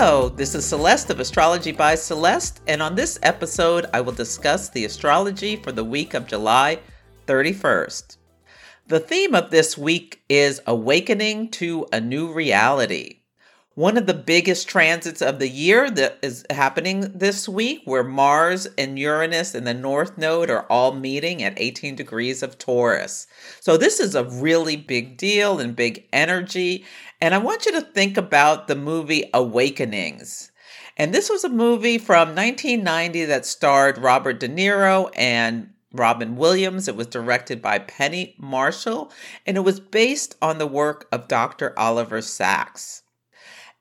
Hello, this is Celeste of Astrology by Celeste, and on this episode, I will discuss the astrology for the week of July 31st. The theme of this week is Awakening to a New Reality. One of the biggest transits of the year that is happening this week, where Mars and Uranus in the North Node are all meeting at 18 degrees of Taurus. So this is a really big deal and big energy. And I want you to think about the movie Awakenings. And this was a movie from 1990 that starred Robert De Niro and Robin Williams. It was directed by Penny Marshall, and it was based on the work of Dr. Oliver Sacks.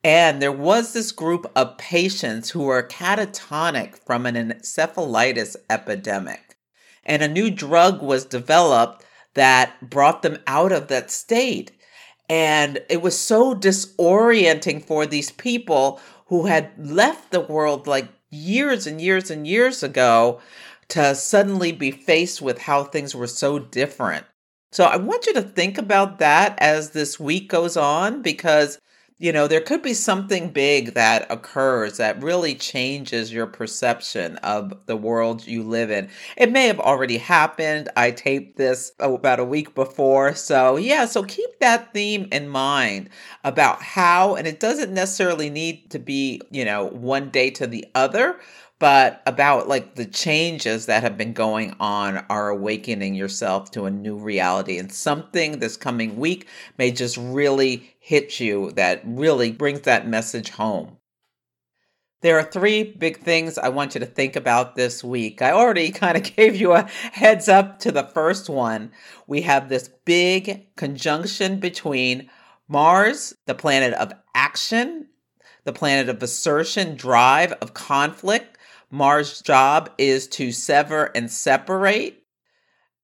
And there was this group of patients who were catatonic from an encephalitis epidemic. And a new drug was developed that brought them out of that state. And it was so disorienting for these people who had left the world like years and years and years ago, to suddenly be faced with how things were so different. So I want you to think about that as this week goes on, because, you know, there could be something big that occurs that really changes your perception of the world you live in. It may have already happened. I taped this about a week before. So keep that theme in mind about how, and it doesn't necessarily need to be, you know, one day to the other, but about like the changes that have been going on are awakening yourself to a new reality. And something this coming week may just really hit you that really brings that message home. There are three big things I want you to think about this week. I already kind of gave you a heads up to the first one. We have this big conjunction between Mars, the planet of action, the planet of assertion, drive, of conflict. Mars' job is to sever and separate.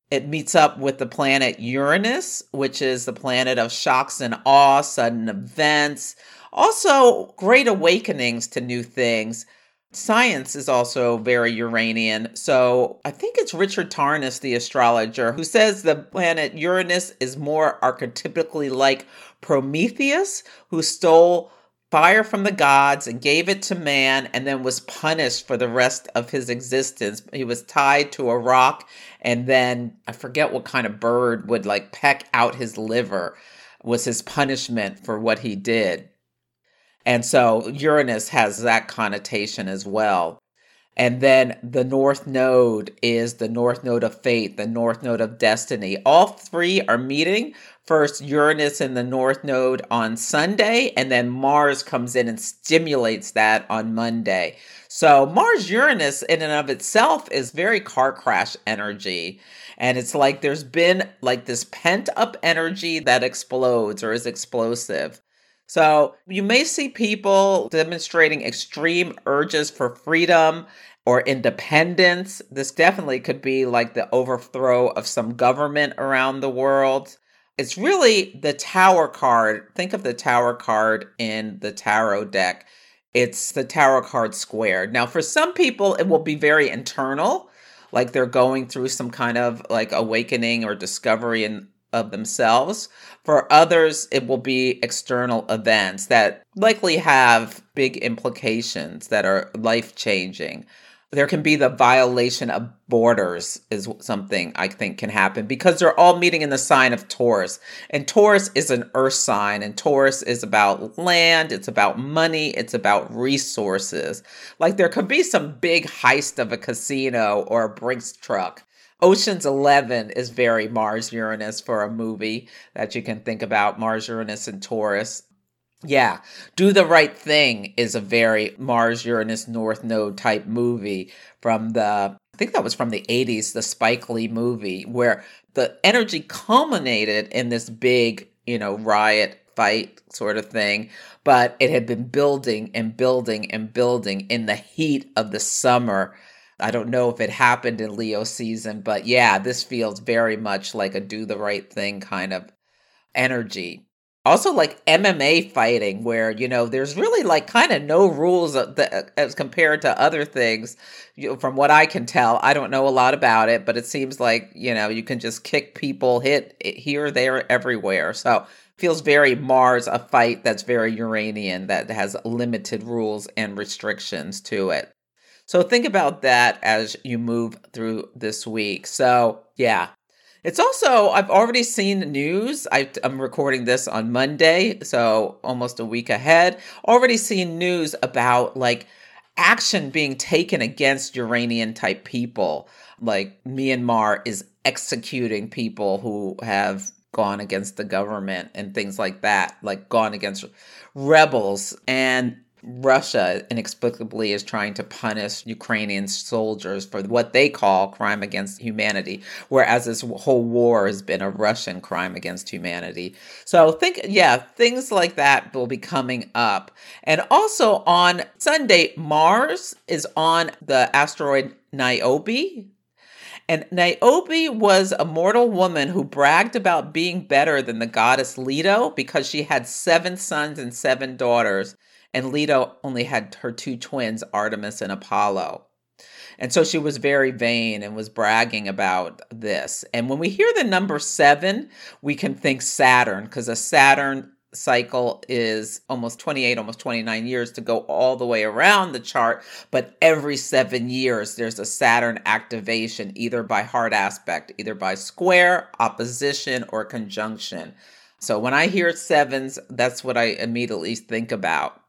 It meets up with the planet Uranus, which is the planet of shocks and awe, sudden events, also great awakenings to new things. Science is also very Uranian. So I think it's Richard Tarnas, the astrologer, who says the planet Uranus is more archetypically like Prometheus, who stole fire from the gods and gave it to man and then was punished for the rest of his existence. He was tied to a rock, and then I forget what kind of bird would like peck out his liver was his punishment for what he did. And so Uranus has that connotation as well. And then the North Node is the North Node of fate, the North Node of destiny. All three are meeting. First, Uranus in the North Node on Sunday, and then Mars comes in and stimulates that on Monday. So Mars-Uranus in and of itself is very car crash energy. And it's like there's been like this pent-up energy that explodes or is explosive. So you may see people demonstrating extreme urges for freedom or independence. This definitely could be like the overthrow of some government around the world. It's really the Tower card. Think of the Tower card in the tarot deck. It's the Tower card squared. Now, for some people, it will be very internal, like they're going through some kind of like awakening or discovery of themselves. For others, it will be external events that likely have big implications that are life-changing. There can be the violation of borders is something I think can happen, because they're all meeting in the sign of Taurus. And Taurus is an earth sign, and Taurus is about land, it's about money, it's about resources. Like there could be some big heist of a casino or a Brinks truck. Ocean's 11 is very Mars-Uranus for a movie that you can think about, Mars-Uranus and Taurus. Yeah, Do the Right Thing is a very Mars-Uranus North Node type movie from I think that was from the 80s, the Spike Lee movie, where the energy culminated in this big, riot fight sort of thing, but it had been building and building and building in the heat of the summer. I don't know if it happened in Leo season, but yeah, this feels very much like a do the right thing kind of energy. Also like MMA fighting where, you know, there's really like kind of no rules as compared to other things. You know, from what I can tell, I don't know a lot about it, but it seems like, you know, you can just kick people, hit here, there, everywhere. So feels very Mars, a fight that's very Uranian, that has limited rules and restrictions to it. So think about that as you move through this week. So yeah. It's also, I've already seen news. I'm recording this on Monday, so almost a week ahead. Already seen news about like action being taken against Uranian type people. Like Myanmar is executing people who have gone against the government and things like that, like gone against rebels. And Russia inexplicably is trying to punish Ukrainian soldiers for what they call crime against humanity, whereas this whole war has been a Russian crime against humanity. So things like that will be coming up. And also on Sunday, Mars is on the asteroid Niobe. And Niobe was a mortal woman who bragged about being better than the goddess Leto because she had 7 sons and 7 daughters. And Leto only had her 2 twins, Artemis and Apollo. And so she was very vain and was bragging about this. And when we hear the number 7, we can think Saturn, because a Saturn cycle is almost 28, almost 29 years to go all the way around the chart. But every 7 years, there's a Saturn activation, either by hard aspect, either by square, opposition, or conjunction. So when I hear 7s, that's what I immediately think about.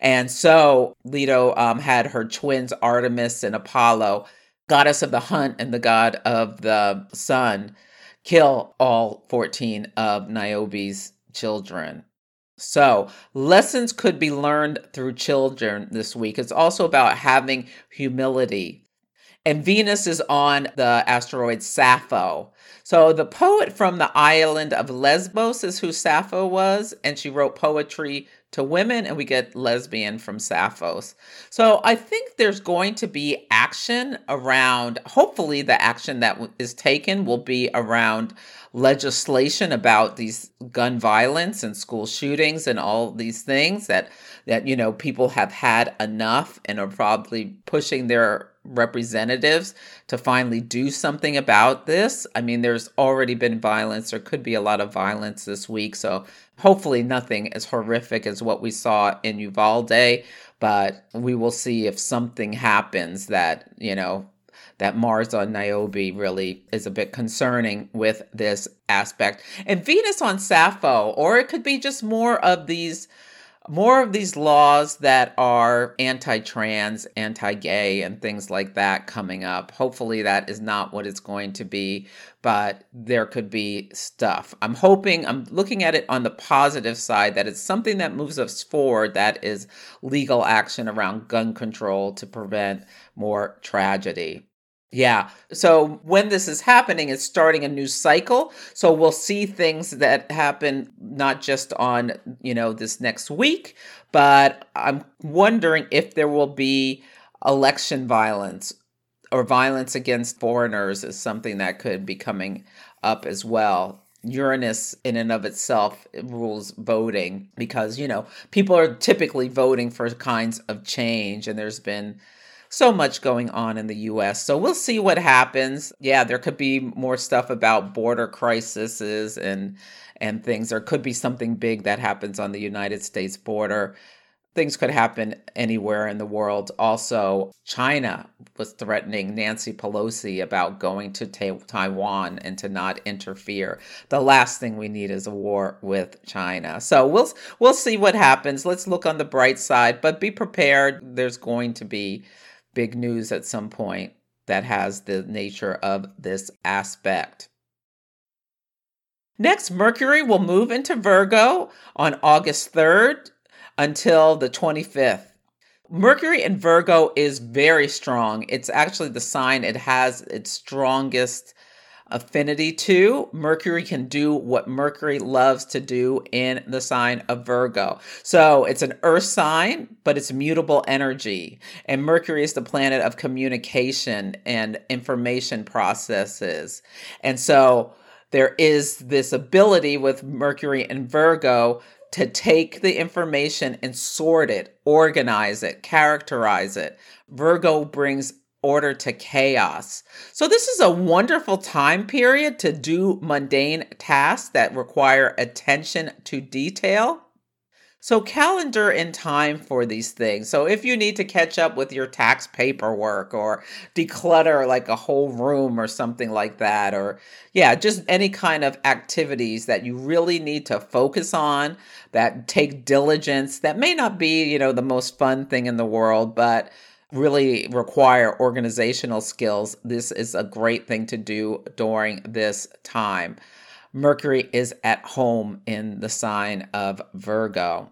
And so Leto had her twins, Artemis and Apollo, goddess of the hunt and the god of the sun, kill all 14 of Niobe's children. So lessons could be learned through children this week. It's also about having humility. And Venus is on the asteroid Sappho. So the poet from the island of Lesbos is who Sappho was, and she wrote poetry to women, and we get lesbian from Sapphos. So I think there's going to be action around, hopefully the action that is taken will be around legislation about these gun violence and school shootings and all these things that you know, people have had enough and are probably pushing their representatives to finally do something about this. I mean, there's already been violence. There could be a lot of violence this week. So hopefully nothing as horrific as what we saw in Uvalde, but we will see if something happens that, you know, that Mars on Niobe really is a bit concerning with this aspect. And Venus on Sappho, or it could be just more of these laws that are anti-trans, anti-gay, and things like that coming up. Hopefully that is not what it's going to be, but there could be stuff. I'm looking at it on the positive side, that it's something that moves us forward, that is legal action around gun control to prevent more tragedy. Yeah. So when this is happening, it's starting a new cycle. So we'll see things that happen not just on, you know, this next week, but I'm wondering if there will be election violence or violence against foreigners is something that could be coming up as well. Uranus in and of itself rules voting because, you know, people are typically voting for kinds of change, and there's been so much going on in the U.S. So we'll see what happens. Yeah, there could be more stuff about border crises and things. There could be something big that happens on the United States border. Things could happen anywhere in the world. Also, China was threatening Nancy Pelosi about going to Taiwan and to not interfere. The last thing we need is a war with China. So we'll see what happens. Let's look on the bright side, but be prepared. There's going to be big news at some point that has the nature of this aspect. Next, Mercury will move into Virgo on August 3rd until the 25th. Mercury in Virgo is very strong. It's actually the sign it has its strongest affinity to. Mercury can do what Mercury loves to do in the sign of Virgo. So it's an earth sign, but it's mutable energy. And Mercury is the planet of communication and information processes. And so there is this ability with Mercury and Virgo to take the information and sort it, organize it, characterize it. Virgo brings order to chaos. So this is a wonderful time period to do mundane tasks that require attention to detail. So calendar in time for these things. So if you need to catch up with your tax paperwork or declutter like a whole room or something like that, or just any kind of activities that you really need to focus on, that take diligence, that may not be, the most fun thing in the world, but really require organizational skills. This is a great thing to do during this time. Mercury is at home in the sign of Virgo.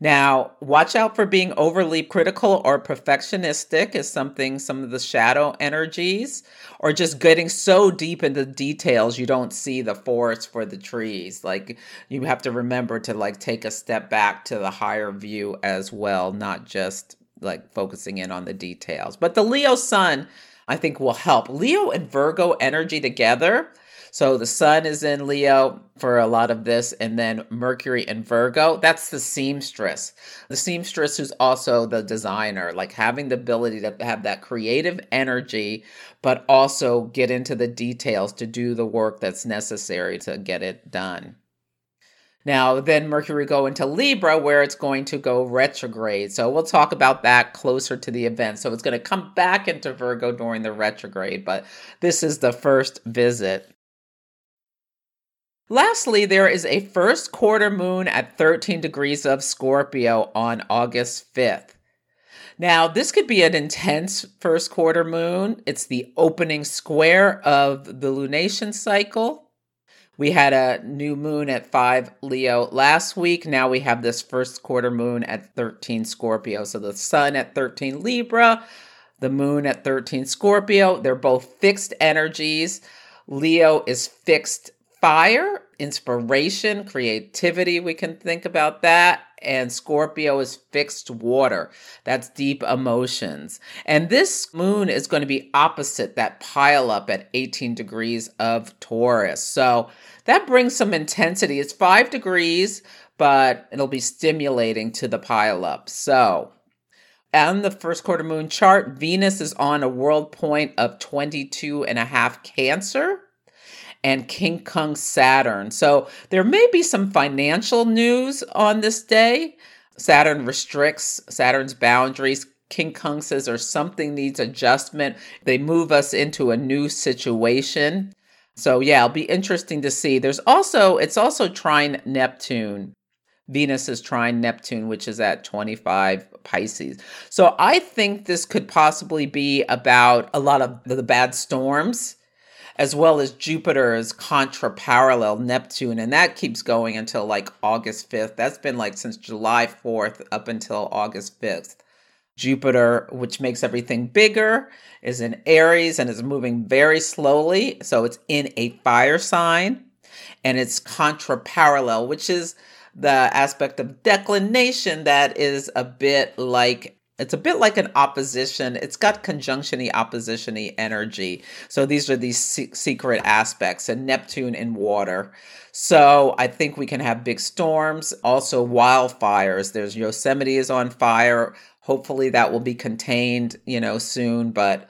Now, watch out for being overly critical or perfectionistic is some of the shadow energies, or just getting so deep into details you don't see the forest for the trees. Like you have to remember to take a step back to the higher view as well, not just focusing in on the details. But the Leo sun, I think, will help. Leo and Virgo energy together. So the sun is in Leo for a lot of this, and then Mercury in Virgo, that's the seamstress. The seamstress who's also the designer, having the ability to have that creative energy, but also get into the details to do the work that's necessary to get it done. Now, then Mercury go into Libra, where it's going to go retrograde. So we'll talk about that closer to the event. So it's going to come back into Virgo during the retrograde, but this is the first visit. Lastly, there is a first quarter moon at 13 degrees of Scorpio on August 5th. Now, this could be an intense first quarter moon. It's the opening square of the lunation cycle. We had a new moon at 5 Leo last week. Now we have this first quarter moon at 13 Scorpio. So the sun at 13 Libra, the moon at 13 Scorpio. They're both fixed energies. Leo is fixed fire, inspiration, creativity. We can think about that. And Scorpio is fixed water. That's deep emotions. And this moon is going to be opposite that pile up at 18 degrees of Taurus. So that brings some intensity. It's 5 degrees, but it'll be stimulating to the pile up. So on the first quarter moon chart, Venus is on a world point of 22.5 Cancer. And King Kong Saturn. So there may be some financial news on this day. Saturn restricts Saturn's boundaries. King Kong says, or something needs adjustment. They move us into a new situation. So it'll be interesting to see. It's also trine Neptune. Venus is trine Neptune, which is at 25 Pisces. So I think this could possibly be about a lot of the bad storms, as well as Jupiter's contra-parallel Neptune. And that keeps going until August 5th. That's been since July 4th up until August 5th. Jupiter, which makes everything bigger, is in Aries and is moving very slowly. So it's in a fire sign. And it's contra-parallel, which is the aspect of declination that is it's a bit like an opposition. It's got conjunction-y, opposition-y energy. So these are these secret aspects, and Neptune in water. So I think we can have big storms, also wildfires. There's Yosemite is on fire. Hopefully that will be contained, soon, but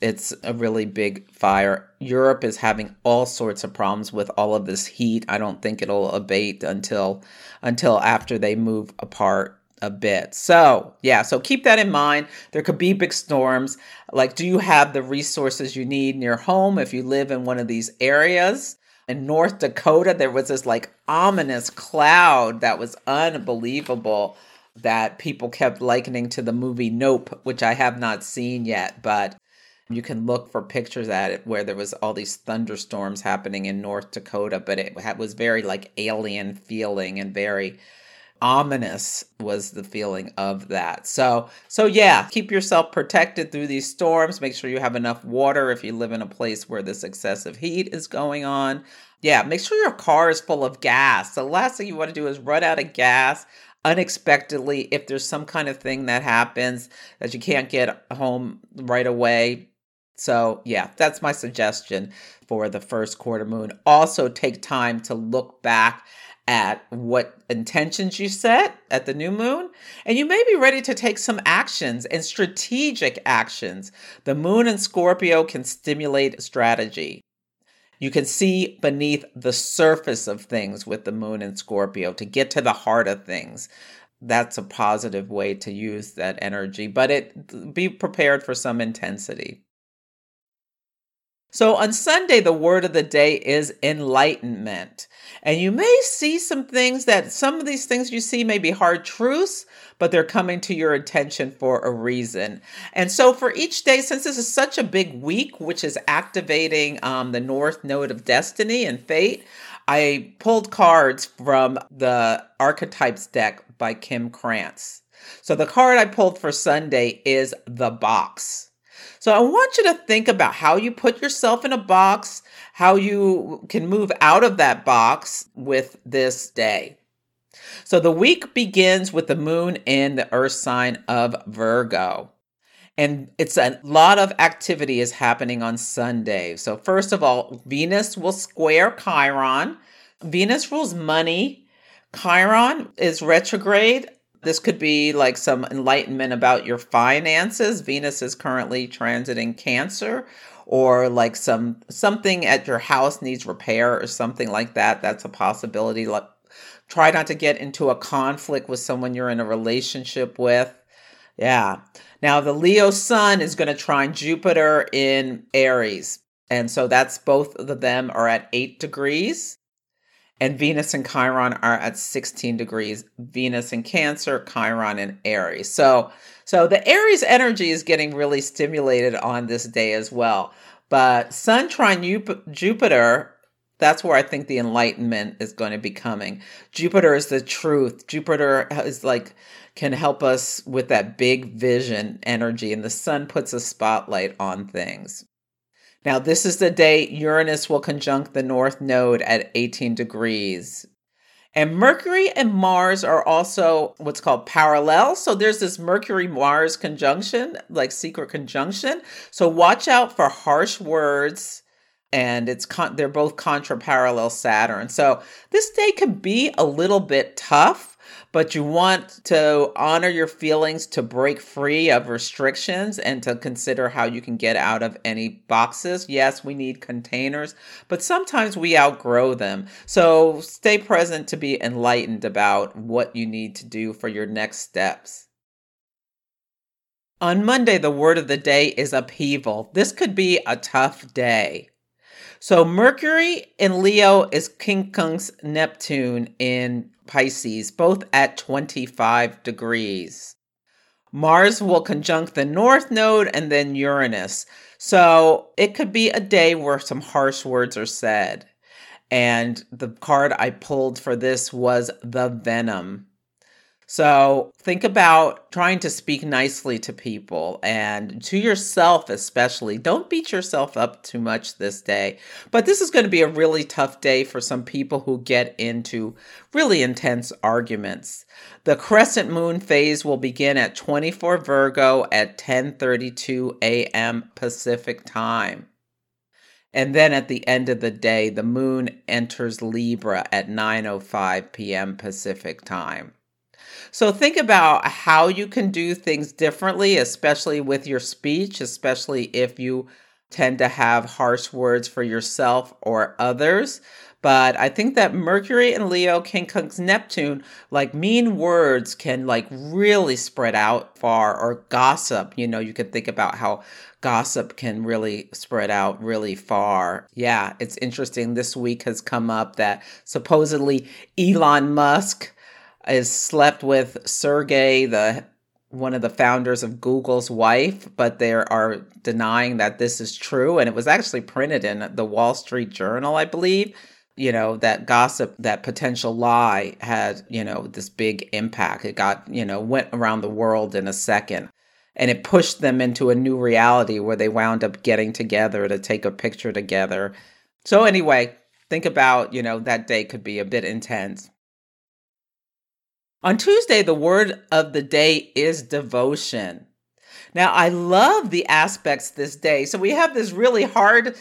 it's a really big fire. Europe is having all sorts of problems with all of this heat. I don't think it'll abate until after they move apart a bit. So keep that in mind. There could be big storms. Do you have the resources you need in your home if you live in one of these areas? In North Dakota, there was this ominous cloud that was unbelievable that people kept likening to the movie Nope, which I have not seen yet, but you can look for pictures at it where there was all these thunderstorms happening in North Dakota, but it was very alien feeling and very ominous was the feeling of that. So yeah, keep yourself protected through these storms. Make sure you have enough water if you live in a place where this excessive heat is going on. Yeah, make sure your car is full of gas. The last thing you want to do is run out of gas unexpectedly. If there's some kind of thing that happens that you can't get home right away. So yeah, that's my suggestion for the first quarter moon. Also take time to look back at what intentions you set at the new moon, and you may be ready to take some actions and strategic actions. The moon in Scorpio can stimulate strategy. You can see beneath the surface of things with the moon in Scorpio to get to the heart of things. That's a positive way to use that energy, but be prepared for some intensity. So on Sunday, the word of the day is enlightenment. And you may see some of these things you see may be hard truths, but they're coming to your attention for a reason. And so for each day, since this is such a big week, which is activating the North Node of Destiny and Fate, I pulled cards from the Archetypes deck by Kim Krantz. So the card I pulled for Sunday is the box. So I want you to think about how you put yourself in a box, how you can move out of that box with this day. So the week begins with the moon in the earth sign of Virgo. And it's a lot of activity is happening on Sunday. So first of all, Venus will square Chiron. Venus rules money. Chiron is retrograde. This could be like some enlightenment about your finances. Venus is currently transiting Cancer, or like something at your house needs repair or something like that. That's a possibility. Try not to get into a conflict with someone you're in a relationship with. Yeah. Now the Leo sun is going to trine Jupiter in Aries. And so that's both of them are at 8 degrees. And Venus and Chiron are at 16 degrees, Venus in Cancer, Chiron in Aries. So the Aries energy is getting really stimulated on this day as well. But Sun trine Jupiter, that's where I think the enlightenment is going to be coming. Jupiter is the truth. Jupiter is can help us with that big vision energy, and the sun puts a spotlight on things. Now, this is the day Uranus will conjunct the North Node at 18 degrees. And Mercury and Mars are also what's called parallel. So there's this Mercury-Mars conjunction, like secret conjunction. So watch out for harsh words. And they're both contra-parallel Saturn. So this day can be a little bit tough. But you want to honor your feelings, to break free of restrictions, and to consider how you can get out of any boxes. Yes, we need containers, but sometimes we outgrow them. So stay present to be enlightened about what you need to do for your next steps. On Monday, the word of the day is upheaval. This could be a tough day. So Mercury in Leo is King Kungs Neptune in Pisces, both at 25 degrees. Mars will conjunct the North Node and then Uranus. So it could be a day where some harsh words are said. And the card I pulled for this was the Venom. So think about trying to speak nicely to people and to yourself especially. Don't beat yourself up too much this day. But this is going to be a really tough day for some people who get into really intense arguments. The crescent moon phase will begin at 24 Virgo at 10:32 a.m. Pacific time. And then at the end of the day, the moon enters Libra at 9:05 p.m. Pacific time. So think about how you can do things differently, especially with your speech, especially if you tend to have harsh words for yourself or others. But I think that Mercury and Leo, King Kungs Neptune, mean words can really spread out far, or gossip. You can think about how gossip can really spread out really far. Yeah, it's interesting. This week has come up that supposedly Elon Musk is slept with Sergey, one of the founders of Google's wife, but they are denying that this is true. And it was actually printed in the Wall Street Journal, I believe. you know, that gossip, that potential lie had, you know, this big impact. It got, you know, went around the world in a second. And it pushed them into a new reality where they wound up getting together to take a picture together. So anyway, think about, you know, that day could be a bit intense. On Tuesday, the word of the day is devotion. Now, I love the aspects this day. So we have this really hard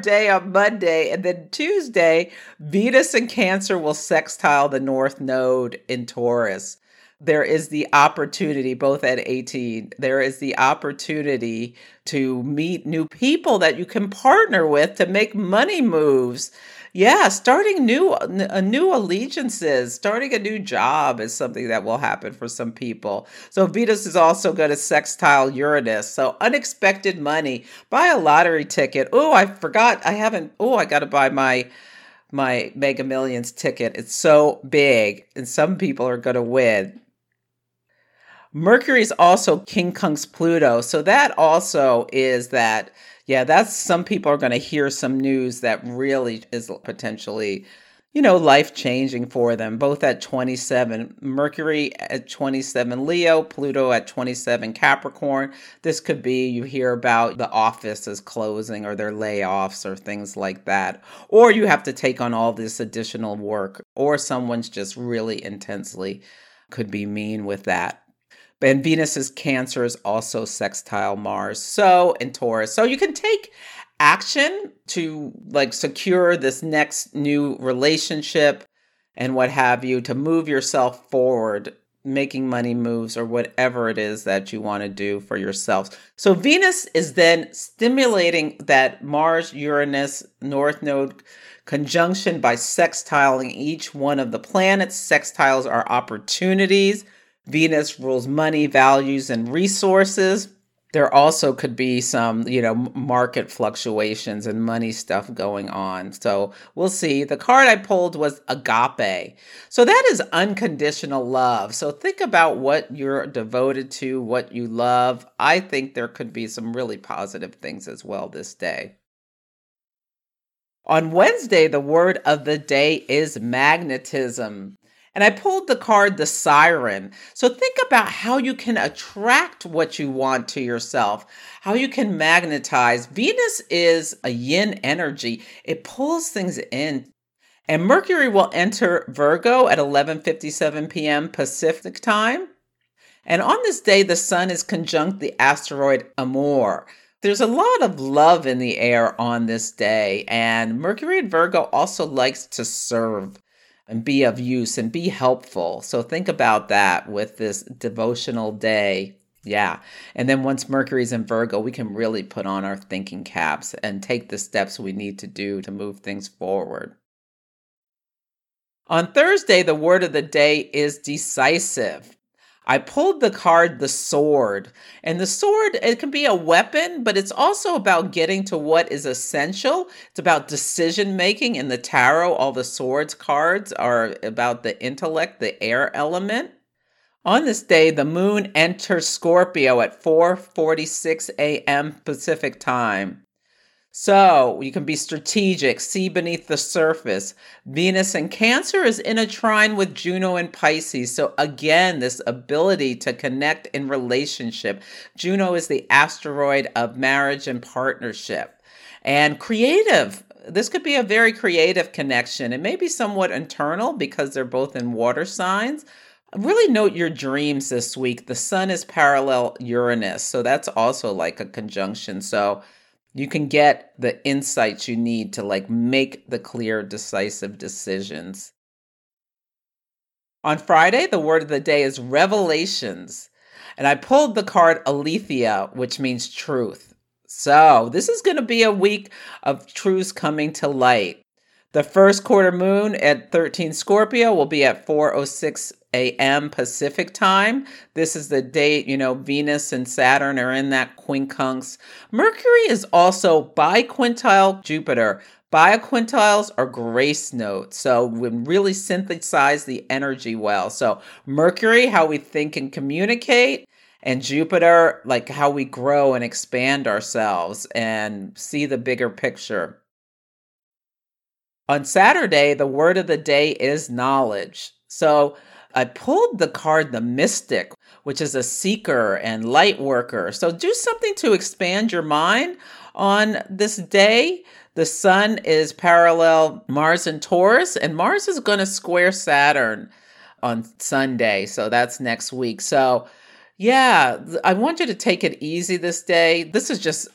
day on Monday. And then Tuesday, Venus in Cancer will sextile the North Node in Taurus. There is the opportunity, both at 18, there is the opportunity to meet new people that you can partner with to make money moves. Yeah, starting new allegiances, starting a new job is something that will happen for some people. So Venus is also going to sextile Uranus. So unexpected money, buy a lottery ticket. Oh, I forgot. I got to buy my Mega Millions ticket. It's so big and some people are going to win. Mercury is also King Kungs Pluto. So that also is that, yeah, that's some people are going to hear some news that really is potentially, you know, life-changing for them, both at 27. Mercury at 27 Leo, Pluto at 27 Capricorn. This could be you hear about the office is closing or their layoffs or things like that. Or you have to take on all this additional work, or someone's just really intensely could be mean with that. And Venus's Cancer is also sextile Mars, so in Taurus. So you can take action to like secure this next new relationship and what have you, to move yourself forward, making money moves or whatever it is that you want to do for yourself. So Venus is then stimulating that Mars-Uranus North Node conjunction by sextiling each one of the planets. Sextiles are opportunities. Venus rules money, values, and resources. There also could be some, you know, market fluctuations and money stuff going on. So we'll see. The card I pulled was agape. So that is unconditional love. So think about what you're devoted to, what you love. I think there could be some really positive things as well this day. On Wednesday, the word of the day is magnetism. And I pulled the card, the Siren. So think about how you can attract what you want to yourself, how you can magnetize. Venus is a yin energy. It pulls things in. And Mercury will enter Virgo at 11:57 p.m. Pacific time. And on this day, the sun is conjunct the asteroid Amor. There's a lot of love in the air on this day. And Mercury in Virgo also likes to serve and be of use and be helpful. So think about that with this devotional day. Yeah. And then once Mercury's in Virgo, we can really put on our thinking caps and take the steps we need to do to move things forward. On Thursday, the word of the day is decisive. I pulled the card, the sword. And the sword, it can be a weapon, but it's also about getting to what is essential. It's about decision-making. In the tarot, all the swords cards are about the intellect, the air element. On this day, the moon enters Scorpio at 4:46 a.m. Pacific time. So you can be strategic, see beneath the surface. Venus in Cancer is in a trine with Juno in Pisces. So again, this ability to connect in relationship. Juno is the asteroid of marriage and partnership. And creative. This could be a very creative connection. It may be somewhat internal because they're both in water signs. Really note your dreams this week. The sun is parallel Uranus. So that's also like a conjunction. So you can get the insights you need to like make the clear, decisive decisions. On Friday, the word of the day is revelations. And I pulled the card Aletheia, which means truth. So this is going to be a week of truths coming to light. The first quarter moon at 13 Scorpio will be at 4:06 a.m. Pacific time. This is the date, you know, Venus and Saturn are in that quincunx. Mercury is also biquintile Jupiter. Biquintiles are grace notes. So we really synthesize the energy well. So Mercury, how we think and communicate. And Jupiter, like how we grow and expand ourselves and see the bigger picture. On Saturday, the word of the day is knowledge. So I pulled the card, the mystic, which is a seeker and light worker. So do something to expand your mind on this day. The sun is parallel Mars and Taurus, and Mars is going to square Saturn on Sunday. So that's next week. So yeah, I want you to take it easy this day. This is just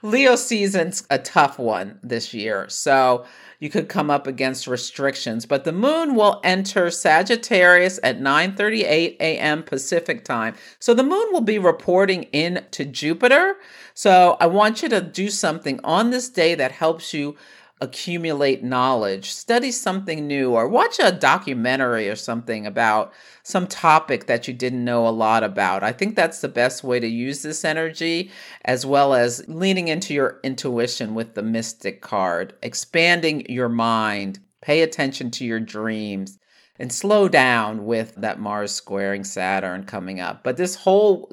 Leo season's a tough one this year. So you could come up against restrictions, but the moon will enter Sagittarius at 9:38 a.m. Pacific time. So the moon will be reporting in to Jupiter. So I want you to do something on this day that helps you accumulate knowledge, study something new, or watch a documentary or something about some topic that you didn't know a lot about. I think that's the best way to use this energy, as well as leaning into your intuition with the mystic card, expanding your mind, pay attention to your dreams, and slow down with that Mars squaring Saturn coming up. But this whole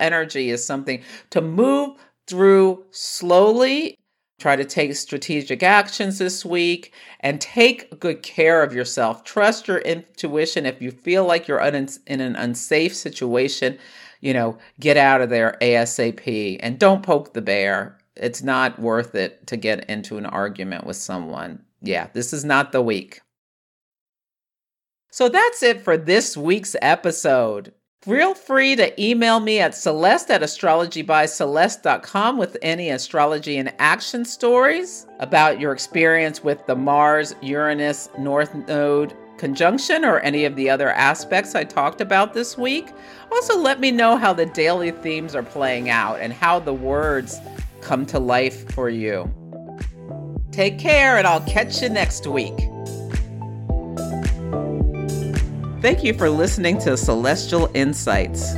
energy is something to move through slowly. Try to take strategic actions this week and take good care of yourself. Trust your intuition. If you feel like you're in an unsafe situation, get out of there ASAP and don't poke the bear. It's not worth it to get into an argument with someone. Yeah, this is not the week. So that's it for this week's episode. Feel free to email me at celeste@astrologybyceleste.com with any astrology and action stories about your experience with the Mars-Uranus North Node conjunction or any of the other aspects I talked about this week. Also, let me know how the daily themes are playing out and how the words come to life for you. Take care, and I'll catch you next week. Thank you for listening to Celestial Insights.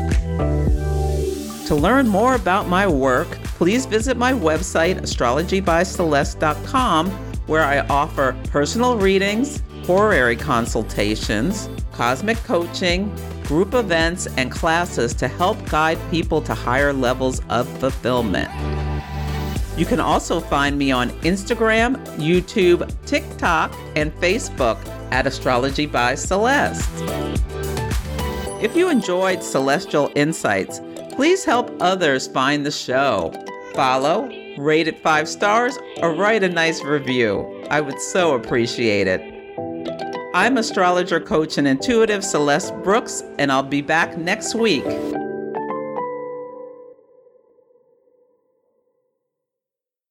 To learn more about my work, please visit my website, astrologybyceleste.com, where I offer personal readings, horary consultations, cosmic coaching, group events, and classes to help guide people to higher levels of fulfillment. You can also find me on Instagram, YouTube, TikTok, and Facebook at Astrology by Celeste. If you enjoyed Celestial Insights, please help others find the show. Follow, rate it 5 stars, or write a nice review. I would so appreciate it. I'm astrologer, coach, and intuitive Celeste Brooks, and I'll be back next week.